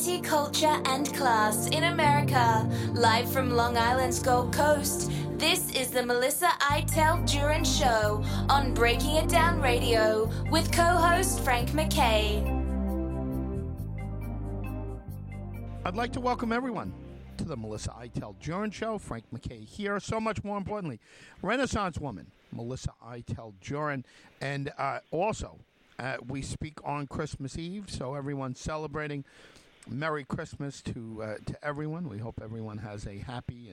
society, culture, and class in America. Live from Long Island's Gold Coast, this is the Melissa Itel Duran Show on Breaking It Down Radio with co-host Frank McKay. I'd like to welcome everyone to the Melissa Itel Duran Show. Frank McKay here. So much more importantly, Renaissance woman, Melissa Itel Duran. And also, we speak on Christmas Eve, so everyone's celebrating. Merry Christmas to everyone. We hope everyone has a happy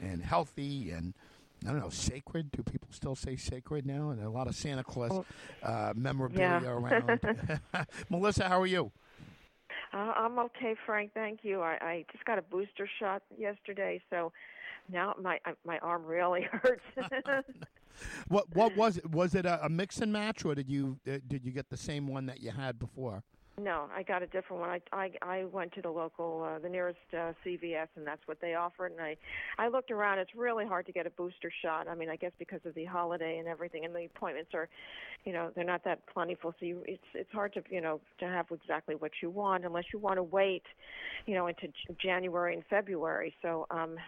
and healthy and, I don't know, sacred. Do people still say sacred now? And a lot of Santa Claus memorabilia around. Melissa, how are you? I'm okay, Frank. Thank you. I just got a booster shot yesterday, so now my arm really hurts. What was it? Was it a mix and match, or did you get the same one that you had before? No, I got a different one. I went to the local, the nearest CVS, and that's what they offered. And I looked around. It's really hard to get a booster shot. I mean, I guess because of the holiday and everything, and the appointments are, you know, they're not that plentiful. So it's hard to, you know, to have exactly what you want unless you want to wait, you know, into January and February. So I'm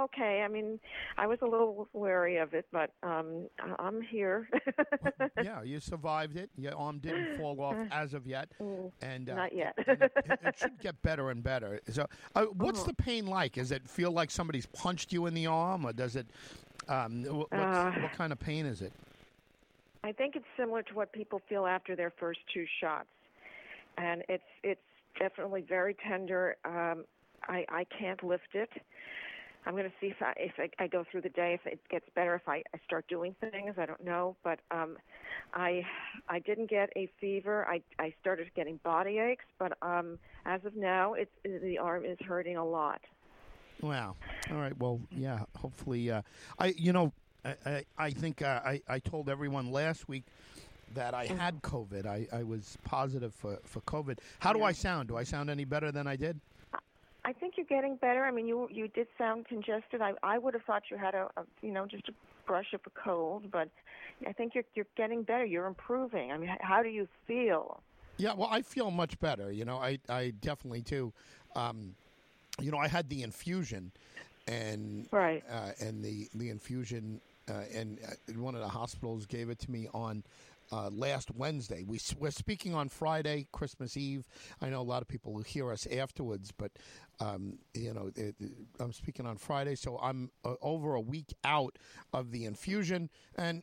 okay. I mean, I was a little wary of it, but I'm here. Yeah, you survived it. Your arm didn't fall off as of yet, and not yet. And it should get better and better. So, what's the pain like? Does it feel like somebody's punched you in the arm, or does it? What kind of pain is it? I think it's similar to what people feel after their first two shots, and it's definitely very tender. I can't lift it. I'm going to see if I go through the day, if it gets better, if I start doing things. I don't know, but I didn't get a fever. I started getting body aches, but as of now, the arm is hurting a lot. Wow. All right. Well, yeah. Hopefully, I think I told everyone last week that I had COVID. I was positive for COVID. How do I sound? Do I sound any better than I did? I think you're getting better. I mean, you did sound congested. I would have thought you had a brush of a cold, but I think you're getting better. You're improving. I mean, how do you feel? Yeah, well, I feel much better. You know, I definitely do. You know, I had the infusion, and the infusion, and one of the hospitals gave it to me on last Wednesday. We're speaking on Friday, Christmas Eve. I know a lot of people will hear us afterwards, but I'm speaking on Friday, so I'm over a week out of the infusion. And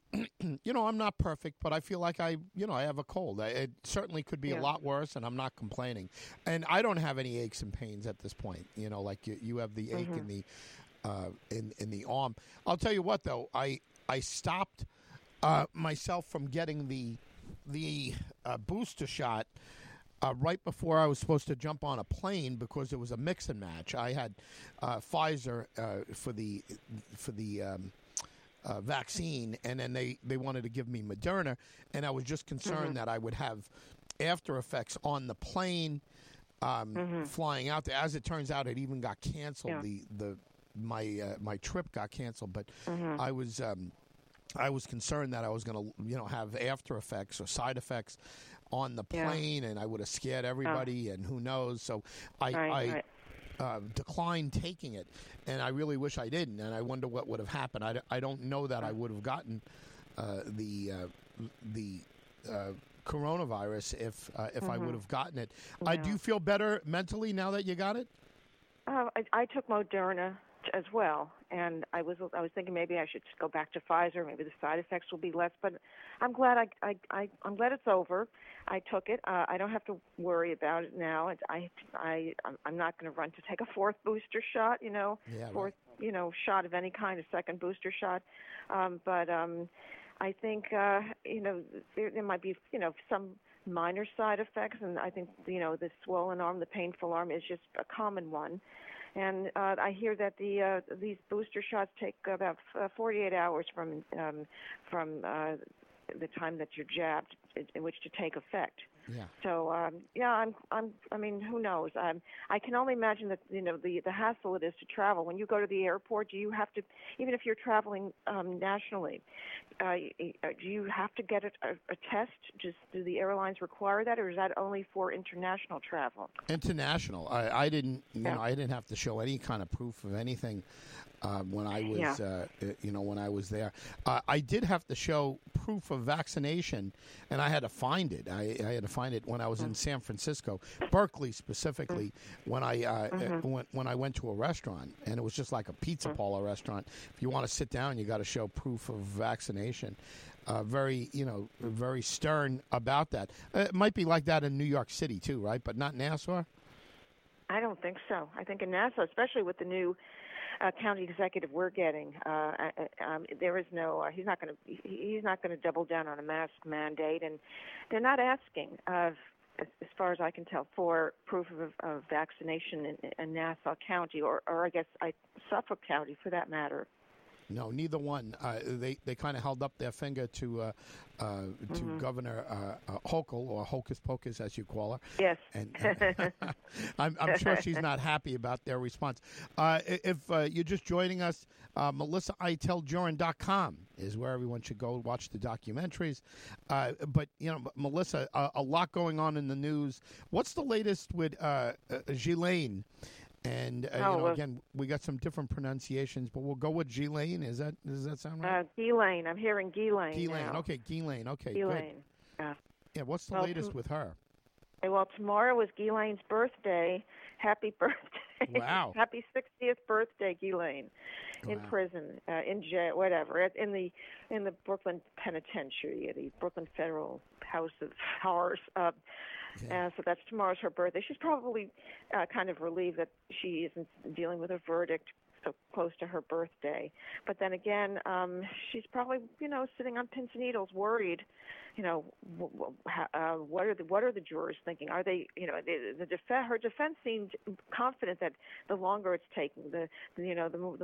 you know, I'm not perfect, but I feel like I have a cold. It certainly could be a lot worse, and I'm not complaining. And I don't have any aches and pains at this point. You know, like you have the ache in the in the arm. I'll tell you what, though, I stopped myself from getting the booster shot right before I was supposed to jump on a plane, because it was a mix and match. I had Pfizer for the vaccine, and then they wanted to give me Moderna, and I was just concerned that I would have after effects on the plane flying out there. As it turns out, it even got canceled. Yeah. My trip got canceled, but I was concerned that I was going to, you know, have after effects or side effects on the plane, and I would have scared everybody, and who knows. So I declined taking it, and I really wish I didn't, and I wonder what would have happened. I don't know that I would have gotten the coronavirus if I would have gotten it. Yeah. Do you feel better mentally now that you got it? I took Moderna as well, and I was thinking maybe I should go back to Pfizer. Maybe the side effects will be less, but I'm glad I'm glad it's over. I took it. I don't have to worry about it now. I'm not going to run to take a fourth booster shot. You know, shot of any kind, a second booster shot. But I think there might be some minor side effects, and I think the swollen arm, the painful arm, is just a common one. And I hear that these booster shots take about 48 hours from the time that you're jabbed, in which to take effect. Yeah. So I mean, who knows? I can only imagine that, you know, the hassle it is to travel. When you go to the airport, do you have to, even if you're traveling nationally, do you have to get a test? Just do the airlines require that, or is that only for international travel? International. I didn't, you know, I didn't have to show any kind of proof of anything when I was, you know, when I was there. I did have to show proof of vaccination, and I had to find it. I had to find it when I was in San Francisco, Berkeley specifically, when I when I went to a restaurant, and it was just like a pizza parlor restaurant. If you want to sit down, you got to show proof of vaccination. Very, you know, very stern about that. It might be like that in New York City too, right? But not Nassau? I don't think so. I think in Nassau, especially with the new county executive we're getting, there is no. He's not going to double down on a mask mandate, and they're not asking, as far as I can tell, for proof of vaccination in Nassau County, or I guess Suffolk County for that matter. No, neither one. They kind of held up their finger to Governor Hochul, or Hocus Pocus, as you call her. Yes. And I'm sure she's not happy about their response. If you're just joining us, MelissaItelJoran.com is where everyone should go watch the documentaries. But, you know, Melissa, a lot going on in the news. What's the latest with Ghislaine? And you know, again, we got some different pronunciations, but we'll go with Ghislaine. Is that does that sound right? Ghislaine. I'm hearing Ghislaine. Ghislaine. Now. Okay, Ghislaine. Okay, Ghislaine. Good. Yeah. What's the latest with her? Well, tomorrow is Ghislaine's birthday. Happy birthday! Wow. Happy 60th birthday, Ghislaine. Wow. In prison, in jail, whatever. In the Brooklyn Penitentiary, the Brooklyn Federal House of Horrors. So that's tomorrow's her birthday. She's probably kind of relieved that she isn't dealing with a verdict so close to her birthday. But then again, she's probably, you know, sitting on pins and needles, worried. You know, what are the jurors thinking? Are they, you know, her defense seemed confident that the longer it's taking, the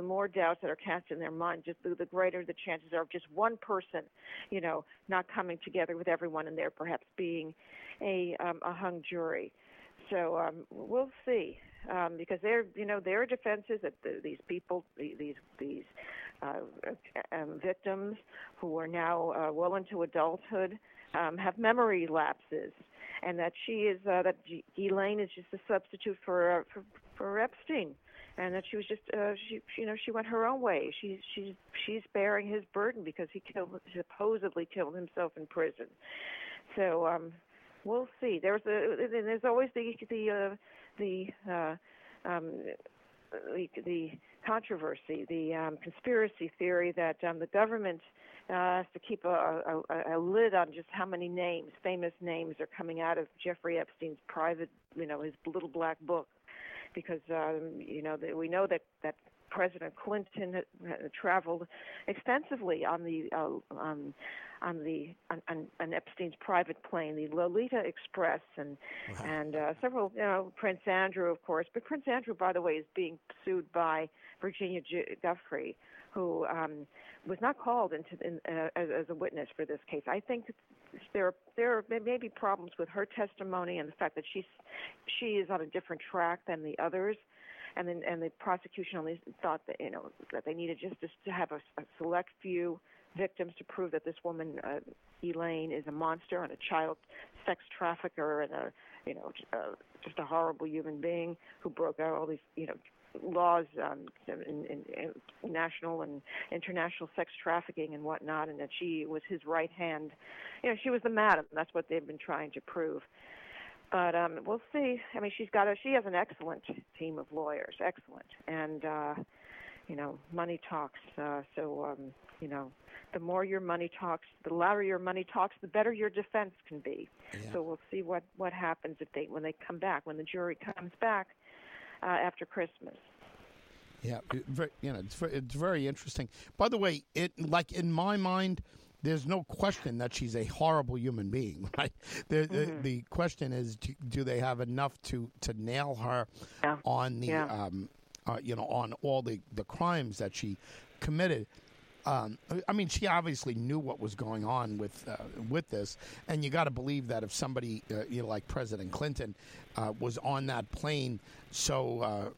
more doubts that are cast in their mind, just the greater the chances are of just one person, you know, not coming together with everyone in there, perhaps being a hung jury. So we'll see, because they're, you know, their defense is that these people, these victims who are now well into adulthood have memory lapses, and that Ghislaine is just a substitute for Epstein, and that she was just she went her own way. She's bearing his burden because he supposedly killed himself in prison. So. We'll see. There's always the controversy, the conspiracy theory that the government has to keep a lid on just how many names, famous names, are coming out of Jeffrey Epstein's private, you know, his little black book, because you know, we know that President Clinton traveled extensively on Epstein's private plane, the Lolita Express, and several, you know, Prince Andrew, of course. But Prince Andrew, by the way, is being sued by Virginia Guffrey, who was not called as a witness for this case. I think there may be problems with her testimony and the fact that she is on a different track than the others. And the prosecution only thought that, you know, that they needed just to have a select few victims to prove that this woman, Ghislaine, is a monster and a child sex trafficker and a, you know, just a horrible human being who broke out all these, you know, laws in national and international sex trafficking and whatnot, and that she was his right hand. You know, she was the madam. That's what they've been trying to prove. But we'll see. I mean, she has an excellent team of lawyers, excellent, and you know, money talks. So you know, the more your money talks, the louder your money talks, the better your defense can be. Yeah. So we'll see what happens when they come back, when the jury comes back after Christmas. Yeah, you know, it's very interesting. By the way, in my mind, there's no question that she's a horrible human being, right? The question is, do they have enough to nail her on the on all the crimes that she committed? I mean, she obviously knew what was going on with this, and you got to believe that if somebody like President Clinton was on that plane so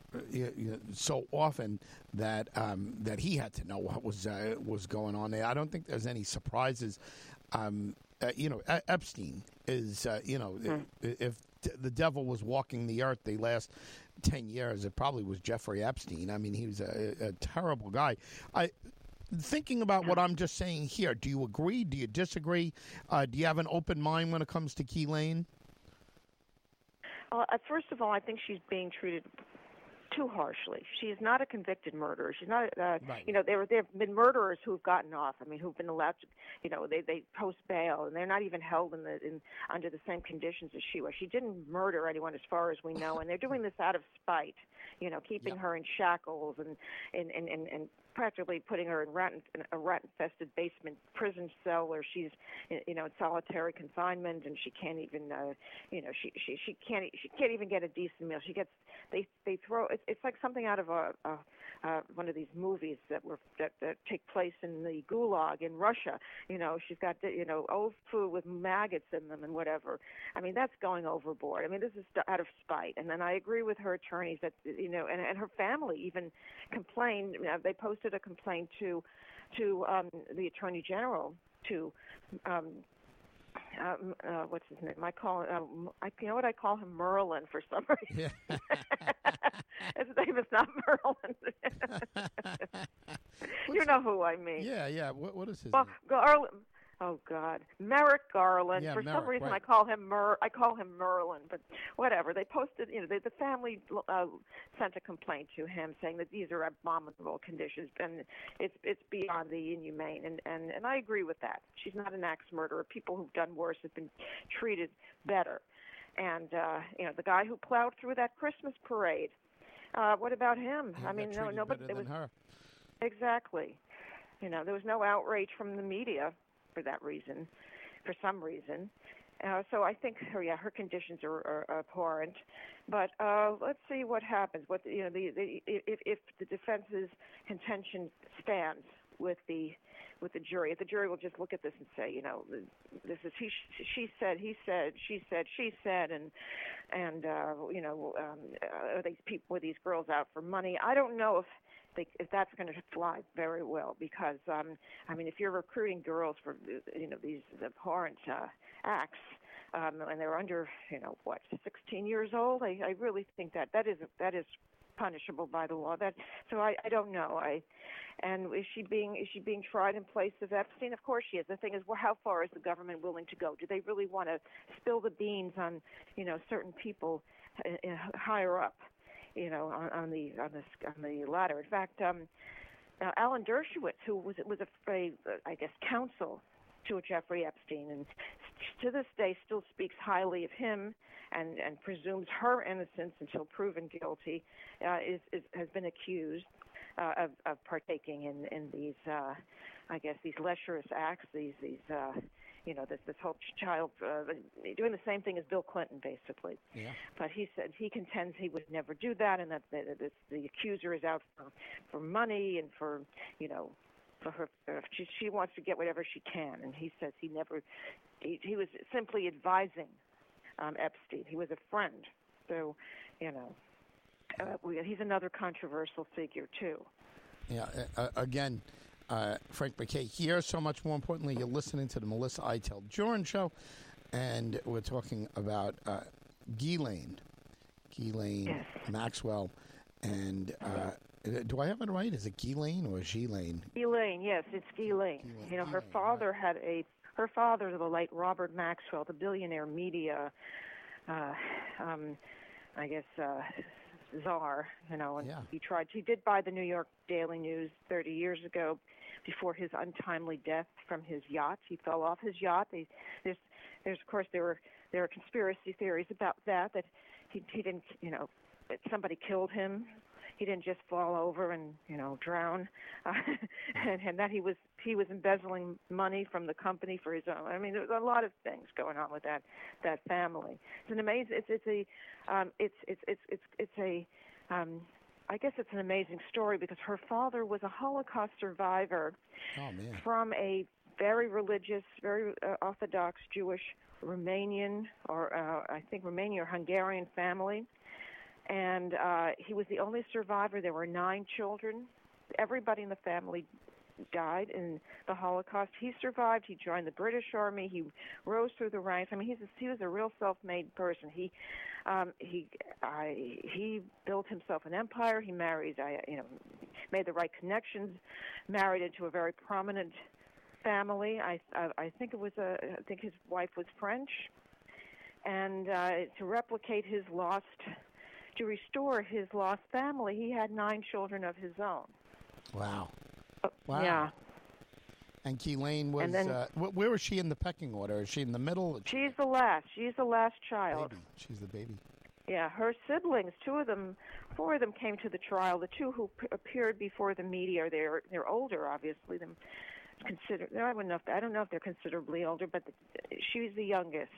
often that that he had to know what was going on there. I don't think there's any surprises. Epstein is if the devil was walking the earth the last 10 years, it probably was Jeffrey Epstein. I mean, he was a terrible guy. Thinking about what I'm just saying here, do you agree? Do you disagree? Do you have an open mind when it comes to Ghislaine? First of all, I think she's being treated too harshly. She is not a convicted murderer. She's not, right. There have been murderers who've gotten off. I mean, who've been allowed to, they post bail and they're not even held under the same conditions as she was. She didn't murder anyone, as far as we know, and they're doing this out of spite. Keeping her in shackles and practically putting her in a rat-infested basement prison cell where she's, in solitary confinement, and she can't even, she can't even get a decent meal. She gets they throw it's like something out of a one of these movies that take place in the gulag in Russia. She's got old food with maggots in them and whatever. I mean, that's going overboard. I mean, this is out of spite. And then I agree with her attorneys that and her family even complained. They posted a complaint to the Attorney General, to what's his name? I call him Merlin for some reason. Yeah. His name is not Merlin. You know who I mean? Yeah, yeah. What is his name? Oh God, Merrick Garland. Yeah, some reason, right. I call him Merlin, but whatever. They posted, the family sent a complaint to him saying that these are abominable conditions, and it's beyond the inhumane. And I agree with that. She's not an axe murderer. People who've done worse have been treated better. And the guy who plowed through that Christmas parade. What about him? Yeah, I mean, nobody. It was her. Exactly. There was no outrage from the media. For some reason. So I think her conditions are abhorrent. But let's see what happens. What if the defense's contention stands with the jury. If the jury will just look at this and say, this is she said, he said, she said, were these girls out for money? I don't know if that's going to fly very well, because if you're recruiting girls for these abhorrent acts, and they're under 16 years old, I really think that is punishable by the law. I don't know. Is she being tried in place of Epstein? Of course she is. The thing is, how far is the government willing to go? Do they really want to spill the beans on certain people higher up? On the ladder. In fact, Alan Dershowitz, who was a counsel to Jeffrey Epstein, and to this day still speaks highly of him and presumes her innocence until proven guilty, has been accused of partaking in these, these lecherous acts. This whole child doing the same thing as Bill Clinton, basically. Yeah. But he said he contends he would never do that, and that the accuser is out for money and for her. She wants to get whatever she can, and he says he never. He was simply advising Epstein. He was a friend, so he's another controversial figure too. Yeah. Again. Frank McKay here. So much more importantly, you're listening to the Melissa Itel Joran Show, and we're talking about Ghislaine yes. Maxwell, and do I have it right? Is it Ghislaine or Ghislaine? Ghislaine, yes, it's Ghislaine. Ghislaine. Her father had the late Robert Maxwell, the billionaire media, czar, and yeah. He did buy the New York Daily News 30 years ago before his untimely death from his yacht. He fell off his yacht. There are conspiracy theories about that he didn't, that somebody killed him. He didn't just fall over and, drown, and that he was embezzling money from the company for his own. I mean, there's a lot of things going on with that family. It's an amazing. It's a I guess it's an amazing story because her father was a Holocaust survivor from a very religious, very Orthodox Jewish Romanian, or I think Romanian or Hungarian family. And he was the only survivor. There were 9 children. Everybody in the family died in the Holocaust. He survived. He joined the British Army. He rose through the ranks. I mean, he was a real self-made person. He built himself an empire. He married, made the right connections, married into a very prominent family. I think his wife was French, and to replicate to restore his lost family, he had 9 children of his own. Wow. Wow. Yeah. And Ghislaine was. And then, where was she in the pecking order? Is she in the middle? She's the last. She's the last child. Baby. She's the baby. Yeah. Her siblings, 4 of them came to the trial. The 2 who appeared before the media, they're older, obviously. I don't know if they're considerably older, but she's the youngest.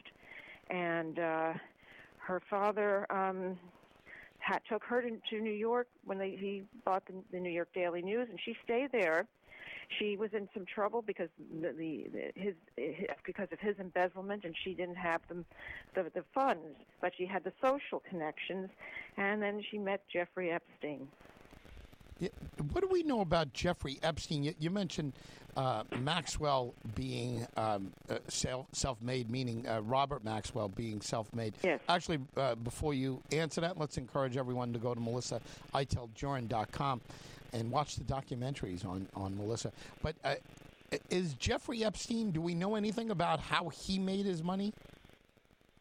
And her father took her to New York when he bought the New York Daily News, and she stayed there. She was in some trouble because of his embezzlement, and she didn't have the funds, but she had the social connections, and then she met Jeffrey Epstein. Yeah. What do we know about Jeffrey Epstein? You mentioned Maxwell being self-made, meaning Robert Maxwell being self-made. Yes. Actually, before you answer that, let's encourage everyone to go to MelissaItelJoran.com and watch the documentaries on Melissa. But is Jeffrey Epstein, do we know anything about how he made his money?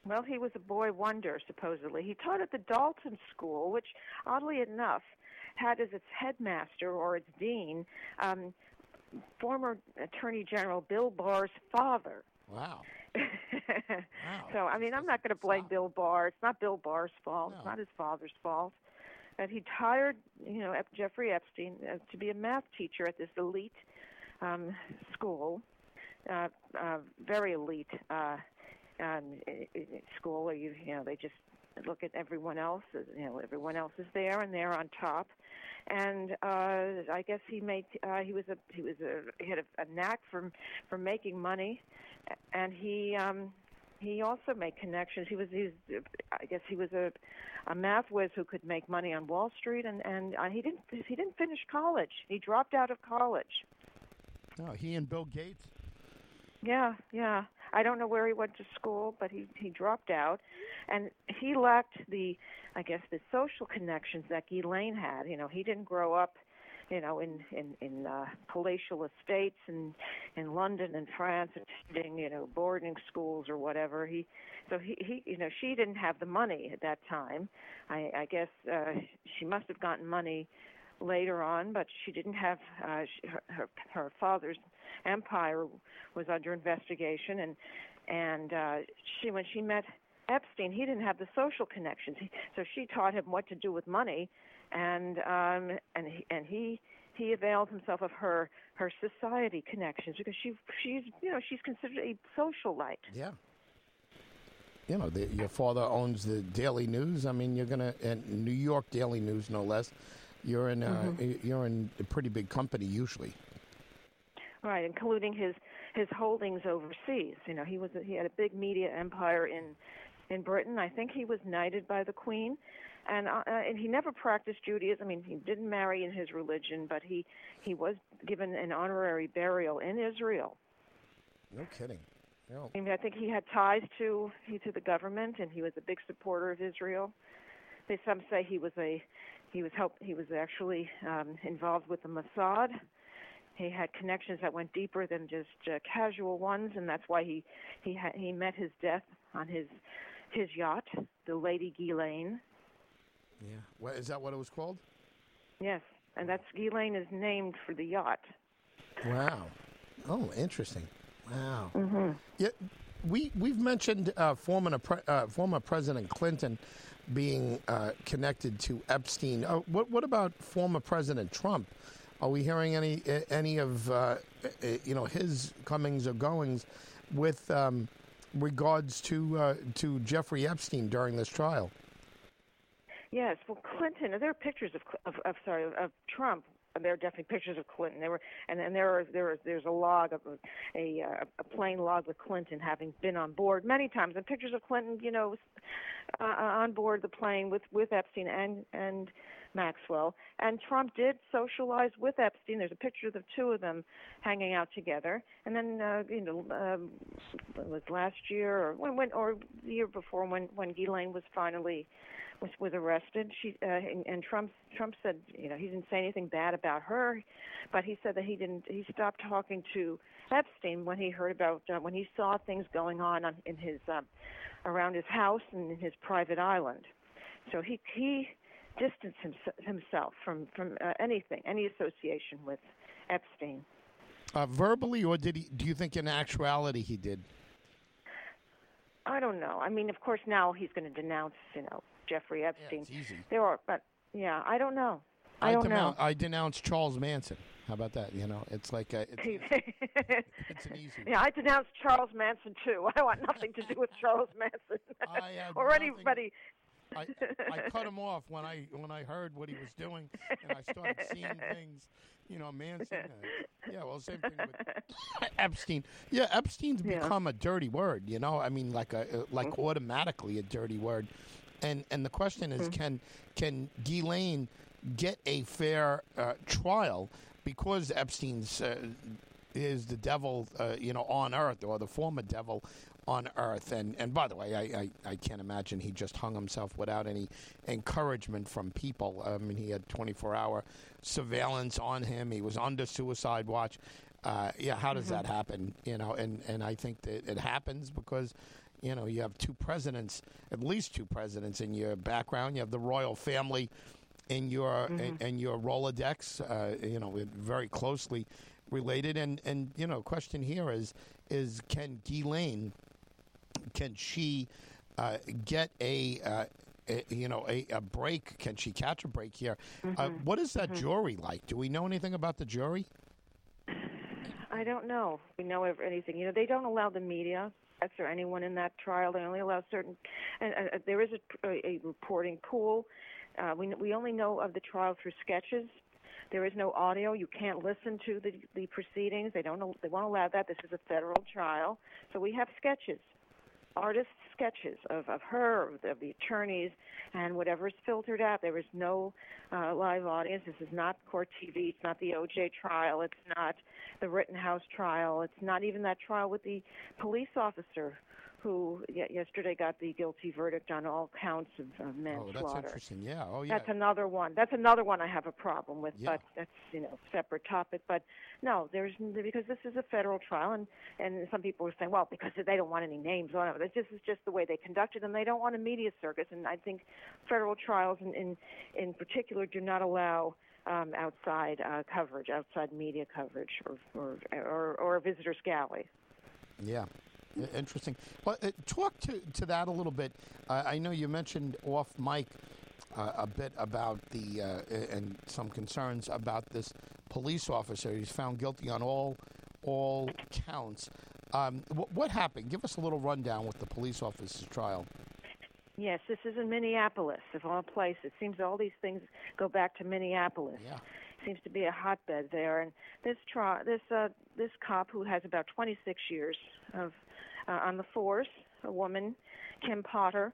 Well, he was a boy wonder, supposedly. He taught at the Dalton School, which, oddly enough, had as its headmaster or its dean former Attorney General Bill Barr's father. Wow. Wow. So, I mean, I'm not going to blame Bill Barr. It's not Bill Barr's fault. No. It's not his father's fault. And he hired, Jeffrey Epstein to be a math teacher at this elite school, very elite school where they just look at everyone else. Everyone else is there, and they're on top. And I guess he had a knack for making money, and he also made connections. He was a math whiz who could make money on Wall Street, and he didn't finish college. He dropped out of college. No, he and Bill Gates. Yeah. I don't know where he went to school, but he dropped out, and he lacked the social connections that Ghislaine had. He didn't grow up, in palatial estates and in London and France, attending boarding schools or whatever. So she didn't have the money at that time. I guess she must have gotten money later on, but she didn't have her father's empire was under investigation, and she when she met Epstein, he didn't have the social connections, so she taught him what to do with money, and he availed himself of her society connections because she's considered a socialite. Yeah. Your father owns the Daily News. I mean, you're gonna and New York Daily News, no less. You're in you're in a pretty big company usually, right? Including his holdings overseas. He had a big media empire in Britain. I think he was knighted by the Queen, and he never practiced Judaism. I mean, he didn't marry in his religion, but he was given an honorary burial in Israel. No kidding. No. I mean, I think he had ties to the government, and he was a big supporter of Israel. Some say he was actually involved with the Mossad. He had connections that went deeper than just casual ones, and that's why he met his death on his yacht, the Lady Ghislaine. Yeah, is that what it was called? Yes, and that's Ghislaine is named for the yacht. Wow. Oh, interesting. Wow. Mm-hmm. Yeah. We've mentioned former President Clinton being connected to Epstein. What about former President Trump? Are we hearing any of his comings or goings with regards to Jeffrey Epstein during this trial? Yes, well, Clinton. There are pictures of Trump. There are definitely pictures of Clinton. There's a log of a plane log with Clinton having been on board many times, and pictures of Clinton, on board the plane with Epstein and Maxwell. And Trump did socialize with Epstein. There's a picture of the two of them hanging out together. And then it was last year or the year before when Ghislaine was finally was arrested. She and Trump said he didn't say anything bad about her, but he said that he stopped talking to Epstein when he heard about when he saw things going on in his around his house and in his private island. So he distanced himself from any association with Epstein. Verbally, or did he? Do you think in actuality he did? I don't know. I mean, of course, now he's going to denounce Jeffrey Epstein. Yeah, it's easy. I don't know. I denounce Charles Manson. How about that? It's like it's an easy one. Yeah, I denounce Charles Manson too. I want nothing to do with Charles Manson or anybody. I cut him off when I heard what he was doing, and I started seeing things, Manson. Same thing with Epstein. Yeah, Epstein's become a dirty word. I mean, like automatically a dirty word. And the question is, can Ghislaine get a fair trial because Epstein's is the devil, on earth, or the former devil on earth? And by the way, I can't imagine he just hung himself without any encouragement from people. I mean, he had 24-hour surveillance on him. He was under suicide watch. How does that happen? And I think that it happens because you have at least two presidents in your background. You have the royal family in your in your Rolodex, very closely related. And question here is can Ghislaine get a break? Can she catch a break here? What is that jury like? Do we know anything about the jury? I don't know. We know anything. They don't allow the media or anyone in that trial. They only allow certain, and there is a reporting pool. We only know of the trial through sketches. There is no audio. You can't listen to the proceedings. They won't allow that. This is a federal trial, so we have sketches, artist sketches of her, of the attorneys, and whatever is filtered out. There is no live audience. This is not court TV. It's not the O.J. trial. It's not the Rittenhouse trial. It's not even that trial with the police officer who yesterday got the guilty verdict on all counts of manslaughter. Oh, that's interesting. Yeah. Oh, yeah. That's another one. I have a problem with, but that's separate topic. But no, because this is a federal trial, and some people were saying, well, because they don't want any names on it. This is just the way they conducted them. They don't want a media circus, and I think federal trials in particular do not allow outside media coverage, or a visitor's gallery. Yeah. Interesting. Well, talk to that a little bit. I know you mentioned off mic a bit about the and some concerns about this police officer. He's found guilty on all counts. What happened? Give us a little rundown with the police officer's trial. Yes, this is in Minneapolis, of all places. It seems all these things go back to Minneapolis. Yeah. Seems to be a hotbed there, and this cop who has about 26 years of on the force, a woman, Kim Potter,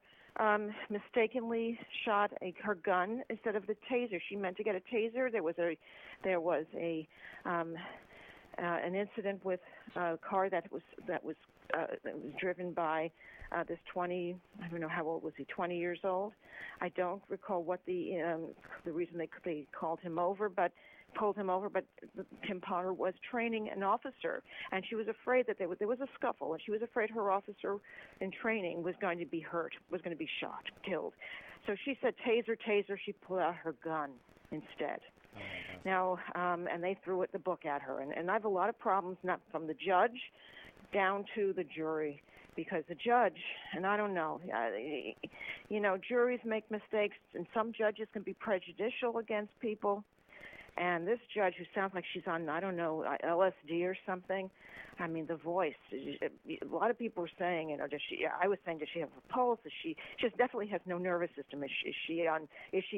mistakenly shot her gun instead of the taser. She meant to get a taser. There was an incident with a car that was driven by this 20 years old. I don't recall what the reason they pulled him over, but Kim Potter was training an officer, and she was afraid that there was a scuffle, and she was afraid her officer in training was going to be hurt, was going to be shot, killed. So she said, "Taser, taser." She pulled out her gun instead. Oh, now, and they threw the book at her. And I have a lot of problems, not from the judge down to the jury, because the judge, and I don't know, juries make mistakes, and some judges can be prejudicial against people. And this judge, who sounds like she's on, I don't know, LSD or something, I mean, the voice. A lot of people were saying, you know, does she? I was saying, does she have a pulse? Is she? She definitely has no nervous system. Is she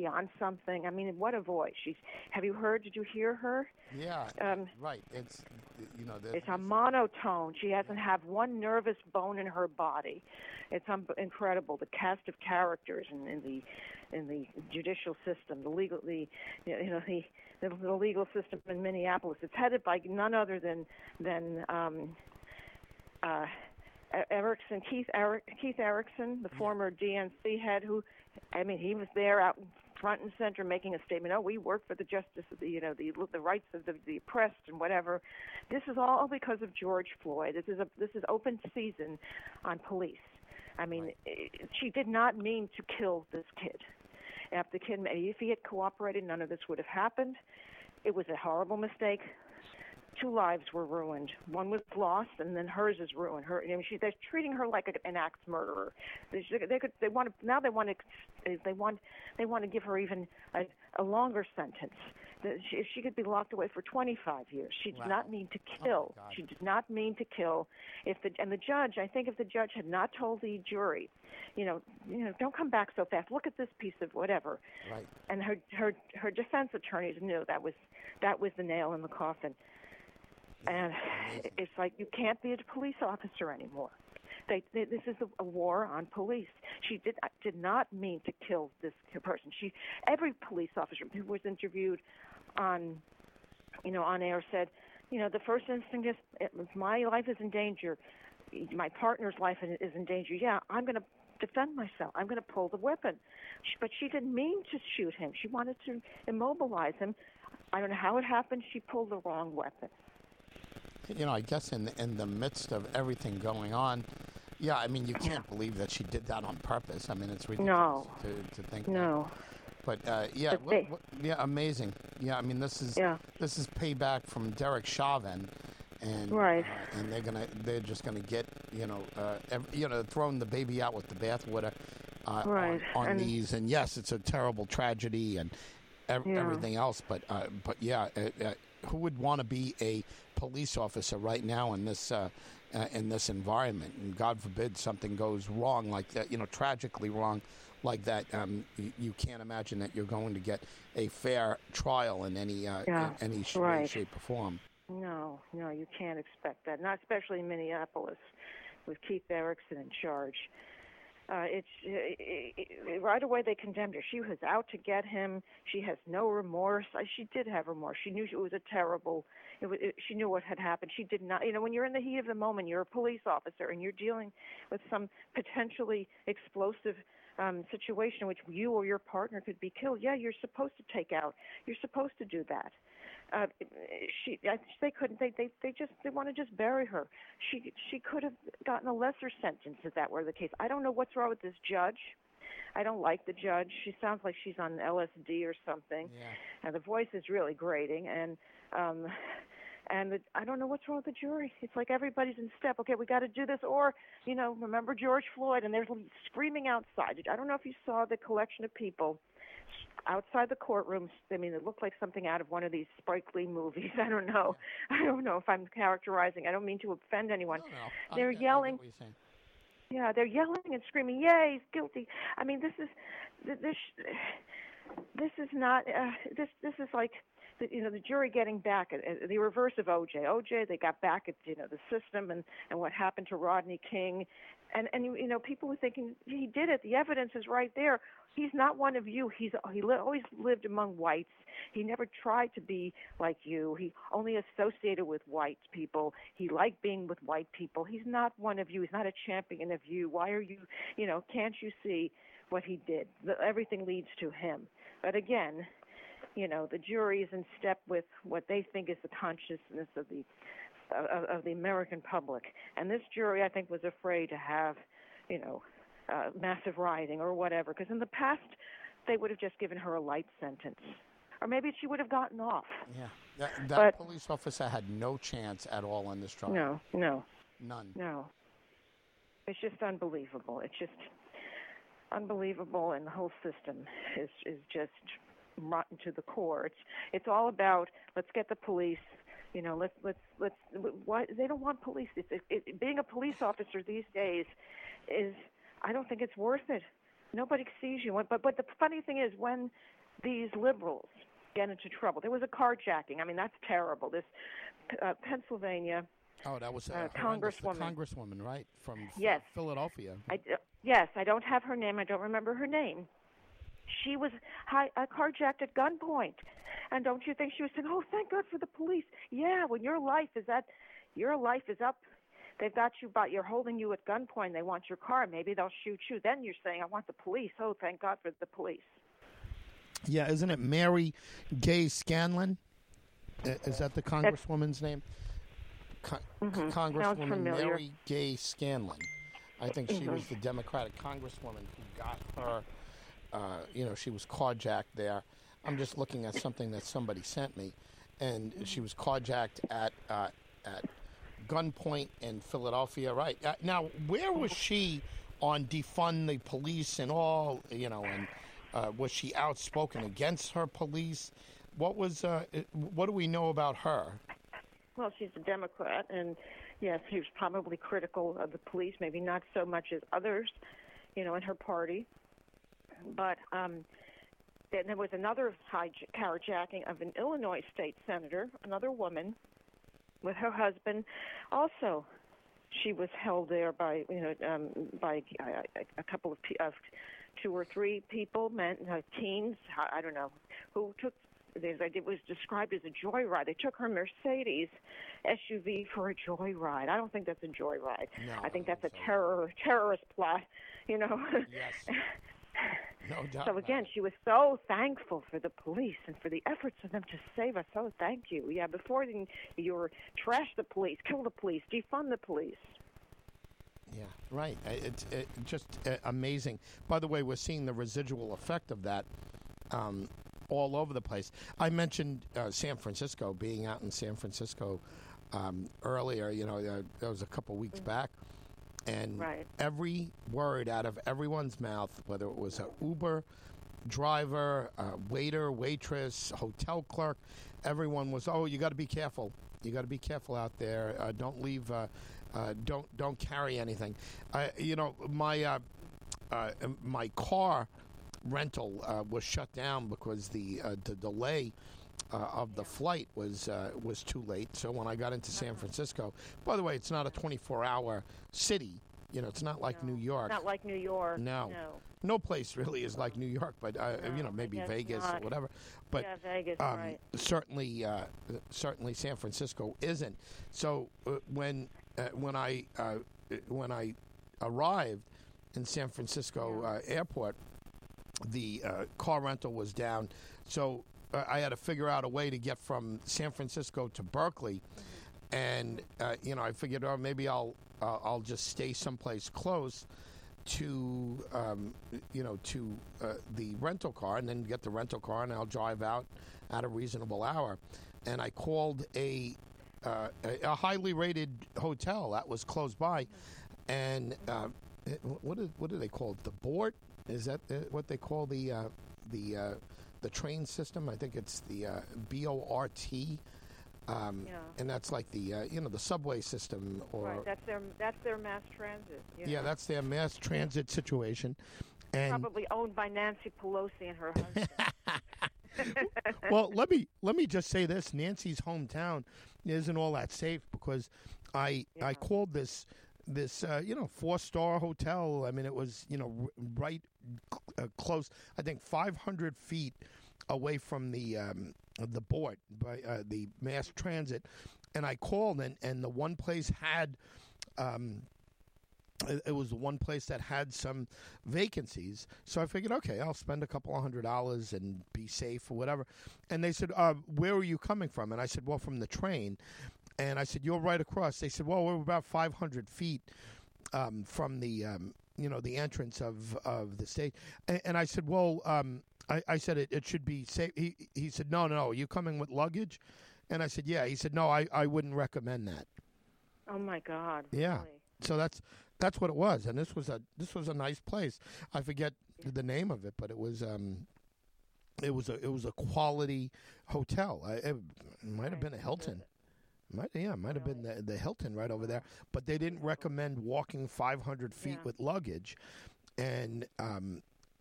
on something? I mean, what a voice! Have you heard? Did you hear her? Yeah. Right. It's, you know, it's a monotone. She doesn't have one nervous bone in her body. It's incredible. The cast of characters in the judicial system, the legal system in Minneapolis. It's headed by none other than Erickson, Keith Erickson, the former DNC head, who, I mean, he was there out front and center making a statement. Oh, we work for the justice of the rights of the oppressed and whatever. This is all because of George Floyd. This is open season on police. I mean, she did not mean to kill this kid. If he had cooperated, none of this would have happened. It was a horrible mistake. 2 lives were ruined. 1 was lost, and then hers is ruined. Her, I mean, they're treating her like an axe murderer. They want to give her even a longer sentence. She could be locked away for 25 years. She did not mean to kill. Oh, she did not mean to kill. If the judge had not told the jury, you know, don't come back so fast. Look at this piece of whatever. Right. And her defense attorneys knew that was the nail in the coffin. And it's like, you can't be a police officer anymore. This is a war on police. She did not mean to kill this person. Every police officer who was interviewed on air said, you know, the first instinct is, my life is in danger, my partner's life is in danger. Yeah, I'm going to defend myself. I'm going to pull the weapon. But she didn't mean to shoot him. She wanted to immobilize him. I don't know how it happened. She pulled the wrong weapon. You know, I guess in the midst of everything going on, yeah, I mean, you can't believe that she did that on purpose. I mean, it's ridiculous to think that. But, amazing. Yeah, I mean, this is payback from Derek Chauvin. And, and they're just gonna get, throwing the baby out with the bathwater on these. And yes, it's a terrible tragedy and everything else. But who would want to be a police officer right now in this environment? And God forbid something goes wrong like that, tragically wrong like that. You can't imagine that you're going to get a fair trial in any shape or form. No, you can't expect that. Not especially in Minneapolis with Keith Erickson in charge. Right away they condemned her. She was out to get him. She has no remorse. She did have remorse. She knew she knew what had happened. She did not. When you're in the heat of the moment, you're a police officer and you're dealing with some potentially explosive situation in which you or your partner could be killed. Yeah, you're supposed to take out. You're supposed to do that. They couldn't. They want to just bury her. She could have gotten a lesser sentence if that were the case. I don't know what's wrong with this judge. I don't like the judge. She sounds like she's on LSD or something. Yeah. And the voice is really grating. And I don't know what's wrong with the jury. It's like everybody's in step. Okay, we got to do this. Or, remember George Floyd, and they're screaming outside. I don't know if you saw the collection of people outside the courtroom. I mean, it looked like something out of one of these Spike Lee movies. I don't know. Yeah. I don't know if I'm characterizing. I don't mean to offend anyone. No. They're yelling. Yeah, they're yelling and screaming, yay, he's guilty. I mean, this is like, the jury getting back at the reverse of O.J. O.J., they got back at, the system and what happened to Rodney King. And people were thinking, he did it. The evidence is right there. He's not one of you. He always lived among whites. He never tried to be like you. He only associated with white people. He liked being with white people. He's not one of you. He's not a champion of you. Why are you, can't you see what he did? Everything leads to him. But again, the jury is in step with what they think is the consciousness of the American public. And this jury, I think, was afraid to have, massive rioting or whatever, because in the past they would have just given her a light sentence. Or maybe she would have gotten off. Yeah. That police officer had no chance at all in this trial. No. None. No. It's just unbelievable. And the whole system is just rotten to the core. It's all about let's get the police. You know, let's. Why they don't want police? Being a police officer these days is. I don't think it's worth it. Nobody sees you. But the funny thing is when these liberals get into trouble. There was a carjacking. I mean, that's terrible. This Pennsylvania. Oh, that was a congresswoman. Congresswoman, right, from yes. Philadelphia. Yes, I don't have her name. I don't remember her name. She was carjacked at gunpoint. And don't you think she was saying, oh, thank God for the police. Yeah, when your life is up, they've got you, but you're holding you at gunpoint. They want your car. Maybe they'll shoot you. Then you're saying, I want the police. Oh, thank God for the police. Yeah, isn't it Mary Gay Scanlon? Is that the congresswoman's name? Congresswoman Mary Gay Scanlon. I think she was the Democratic congresswoman who got her, she was carjacked there. I'm just looking at something that somebody sent me, and she was carjacked at gunpoint in Philadelphia, right. Now, where was she on defund the police and all, and was she outspoken against her police? What do we know about her? Well, she's a Democrat, and yes, she was probably critical of the police, maybe not so much as others, in her party. But then there was another carjacking of an Illinois state senator, another woman, with her husband. Also, she was held there by a couple of two or three people, men, teens. I don't know who took. It was described as a joyride. They took her Mercedes SUV for a joyride. I don't think that's a joyride. No, I think that's a terrorist plot, Yes. No doubt. So again, she was so thankful for the police and for the efforts of them to save us. Oh, thank you. Yeah, before you were trash the police, kill the police, defund the police. Yeah, right. It's just amazing. By the way, we're seeing the residual effect of that. All over the place. I mentioned San Francisco, being out in San Francisco earlier, that was a couple weeks back. And every word out of everyone's mouth, whether it was an Uber driver, a waiter, waitress, hotel clerk, everyone was, oh, you got to be careful. You got to be careful out there. Don't leave. Don't carry anything. My car rental was shut down because the delay of the flight was too late. So when I got into San Francisco, by the way, it's not a 24-hour city. It's not like New York. Not like New York. No. No place really is like New York, but maybe Vegas or whatever. But Vegas, right. Certainly San Francisco isn't. So when I arrived in San Francisco airport. The car rental was down, so I had to figure out a way to get from San Francisco to Berkeley, and I figured, oh, maybe I'll just stay someplace close to the rental car, and then get the rental car, and I'll drive out at a reasonable hour. And I called a highly rated hotel that was close by, and what do they call it? The BART. Is that what they call the train system? I think it's the BART, and that's like the the subway system. Or right, that's their mass transit. Yeah, that's their mass transit situation, and probably owned by Nancy Pelosi and her husband. Well, let me just say this: Nancy's hometown isn't all that safe because I called this. This, 4-star hotel. I mean, it was, right close. I think 500 feet away from the board by the mass transit. And I called, and the one place had, it was the one place that had some vacancies. So I figured, okay, I'll spend a couple $100 and be safe or whatever. And they said, where are you coming from? And I said, well, from the train. And I said, you're right across. They said, well, we're about 500 feet from the, the entrance of the state. And I said, well, I said, it should be safe. He said, no, are you coming with luggage? And I said, yeah. He said, no, I wouldn't recommend that. Oh, my God. Yeah. Really? So that's what it was. And this was a nice place. I forget the name of it, but it was It was a quality hotel. It might have been a Hilton. Might have been the Hilton right over there. But they didn't recommend walking 500 feet with luggage, and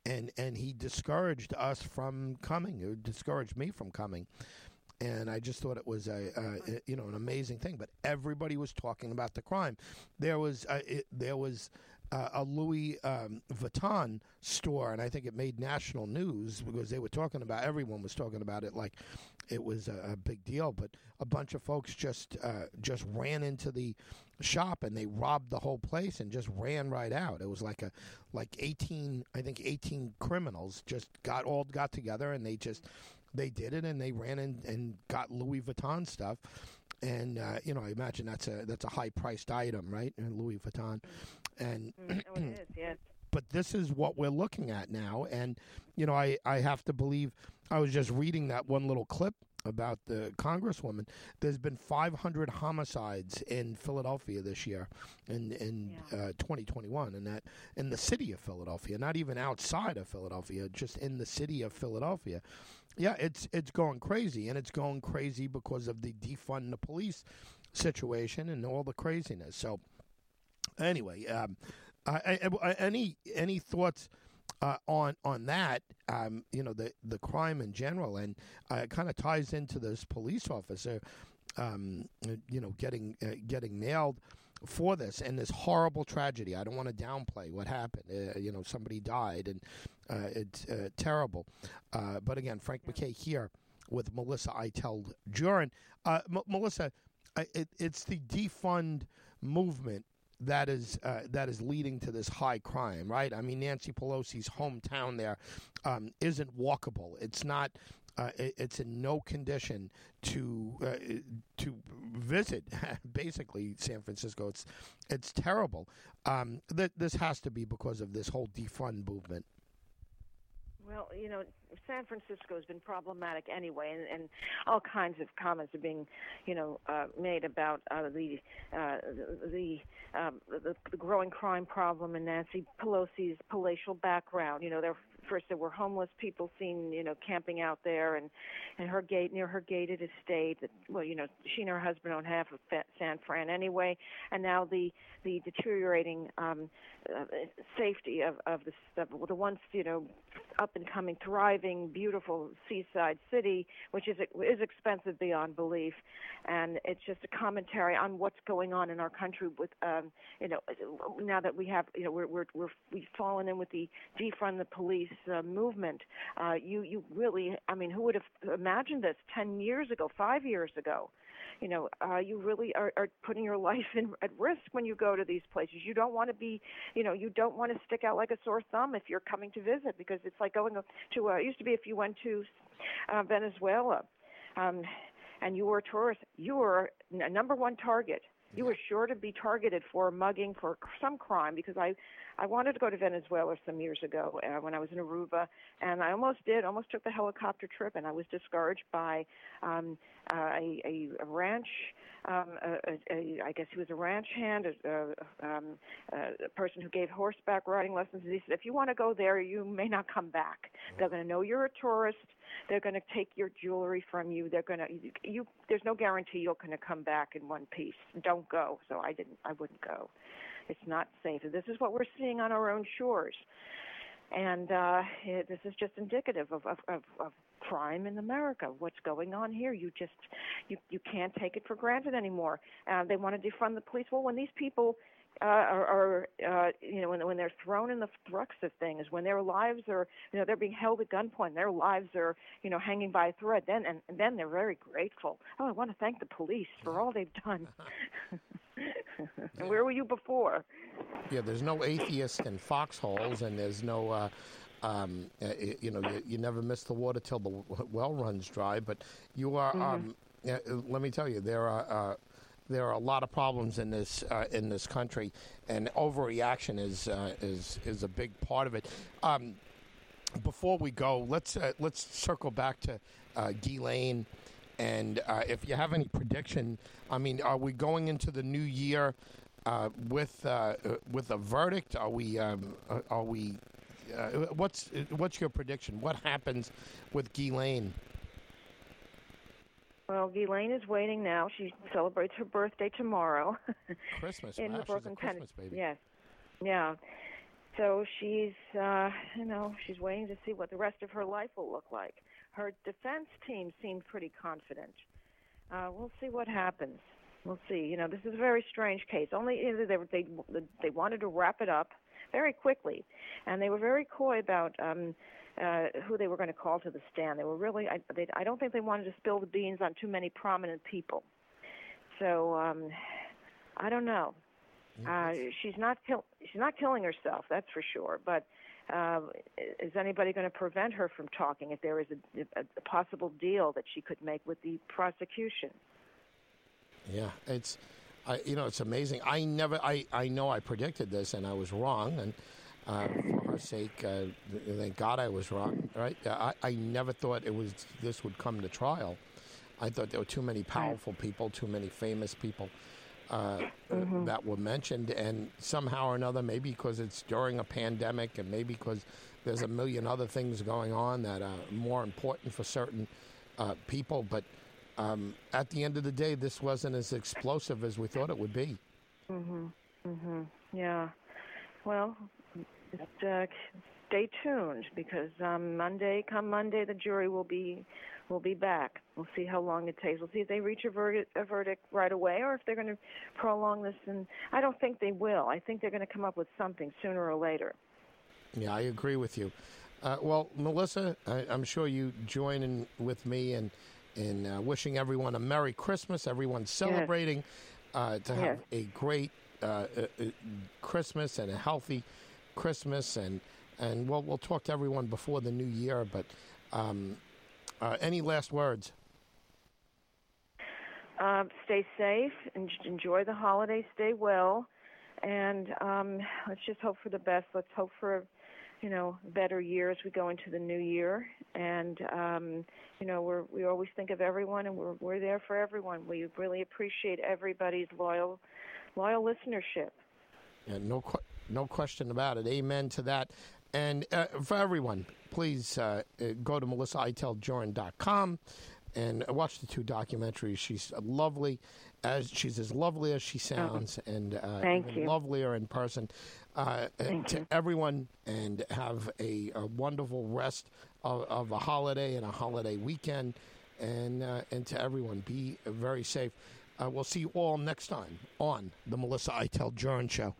he discouraged us from coming. It discouraged me from coming. And I just thought it was an amazing thing. But everybody was talking about the crime. There was a Louis Vuitton store, and I think it made national news because they were talking about. Everyone was talking about it like it was a big deal. But a bunch of folks just ran into the shop and they robbed the whole place and just ran right out. It was like 18 criminals just got together and they just. They did it, and they ran in and got Louis Vuitton stuff, and I imagine that's a high-priced item, right? And Louis Vuitton, and oh, it is, yes. But this is what we're looking at now, and I have to believe. I was just reading that one little clip about the Congresswoman. There's been 500 homicides in Philadelphia this year, in 2021, and that in the city of Philadelphia, not even outside of Philadelphia, just in the city of Philadelphia. Yeah, it's going crazy, and it's going crazy because of the defund the police situation and all the craziness. So, anyway, any thoughts on that? The crime in general, and it kind of ties into this police officer, getting nailed for this and this horrible tragedy. I don't want to downplay what happened. Somebody died, and it's terrible. But again, Frank McKay here with Melissa Eitel Joran. Melissa, it's the defund movement that is leading to this high crime, right? I mean, Nancy Pelosi's hometown there isn't walkable. It's not. It's in no condition to visit. Basically, San Francisco. It's terrible. This has to be because of this whole defund movement. Well, San Francisco has been problematic anyway, and all kinds of comments are being, made about the growing crime problem and Nancy Pelosi's palatial background. First there were homeless people seen, camping out there, and her gate near her gated estate. Well, she and her husband own half of San Fran anyway, and now the deteriorating safety of the once up and coming thriving beautiful seaside city, which is expensive beyond belief, and it's just a commentary on what's going on in our country with now that we have we've fallen in with the defund the police movement. You really, I mean, who would have imagined this 10 years ago, 5 years ago? You really are putting your life at risk when you go to these places. You don't want to be, you don't want to stick out like a sore thumb if you're coming to visit, because it's like going to. It used to be if you went to Venezuela, and you were a tourist, you were a number one target. You were sure to be targeted for mugging, for some crime, because I wanted to go to Venezuela some years ago when I was in Aruba, and I almost took the helicopter trip, and I was discouraged by a ranch, I guess he was a ranch hand, a person who gave horseback riding lessons. He said, if you want to go there, you may not come back. They're going to know you're a tourist. They're going to take your jewelry from you. There's no guarantee you're going to come back in one piece. Don't go. So I wouldn't go. It's not safe. This is what we're seeing on our own shores. And this is just indicative of crime in America. What's going on here? You can't take it for granted anymore. They want to defund the police. Well, when these people when they're thrown in the crux of things, when their lives are, they're being held at gunpoint, their lives are, hanging by a thread, then they're very grateful. Oh, I want to thank the police for all they've done. And where were you before? Yeah, there's no atheists in foxholes, and there's no, you never miss the water till the well runs dry, but you are, let me tell you, there are a lot of problems in this country, and overreaction is a big part of it. Before we go, let's circle back to Ghislaine, and if you have any prediction, I mean, are we going into the new year with a verdict? Are we What's your prediction? What happens with Ghislaine? Well, Ghislaine is waiting now. She celebrates her birthday tomorrow. Christmas. In the Brooklyn, she's a Christmas baby. Yes. Yeah. So she's, she's waiting to see what the rest of her life will look like. Her defense team seemed pretty confident. We'll see what happens. We'll see. You know, this is a very strange case. Only they wanted to wrap it up very quickly, and they were very coy about who they were going to call to the stand. They were really, I don't think they wanted to spill the beans on too many prominent people. So I don't know. She's not killing herself, that's for sure. But is anybody going to prevent her from talking if there is a possible deal that she could make with the prosecution? Yeah, it's amazing. I know I predicted this and I was wrong, and for her sake, thank God I was wrong. Right? I never thought this would come to trial. I thought there were too many powerful people, too many famous people. That were mentioned, and somehow or another, maybe because it's during a pandemic and maybe because there's a million other things going on that are more important for certain people, but at the end of the day, this wasn't as explosive as we thought it would be. Yeah. Well, stay tuned, because come Monday, the jury will be back. We'll see how long it takes. We'll see if they reach a verdict right away, or if they're going to prolong this. And I don't think they will. I think they're going to come up with something sooner or later. Yeah, I agree with you. Well, Melissa, I'm sure you join in with me in wishing everyone a Merry Christmas, everyone celebrating to have a great Christmas and a healthy Christmas. And we'll talk to everyone before the new year, but any last words? Stay safe, enjoy the holidays, stay well, and let's just hope for the best. Let's hope for, better year as we go into the new year. And, we always think of everyone, and we're there for everyone. We really appreciate everybody's loyal listenership. Yeah, no question about it. Amen to that. And for everyone, please go to MelissaItelJoran.com and watch the two documentaries. She's as lovely as she sounds, and even lovelier in person. To everyone, and have a wonderful rest of a holiday and a holiday weekend. And to everyone, be very safe. We'll see you all next time on the Melissa Itel Joran Show.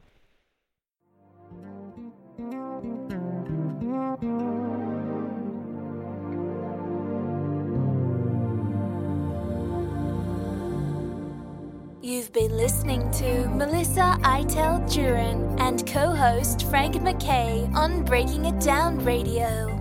You've been listening to Melissa Itel Joran and co-host Frank McKay on Breaking It Down Radio.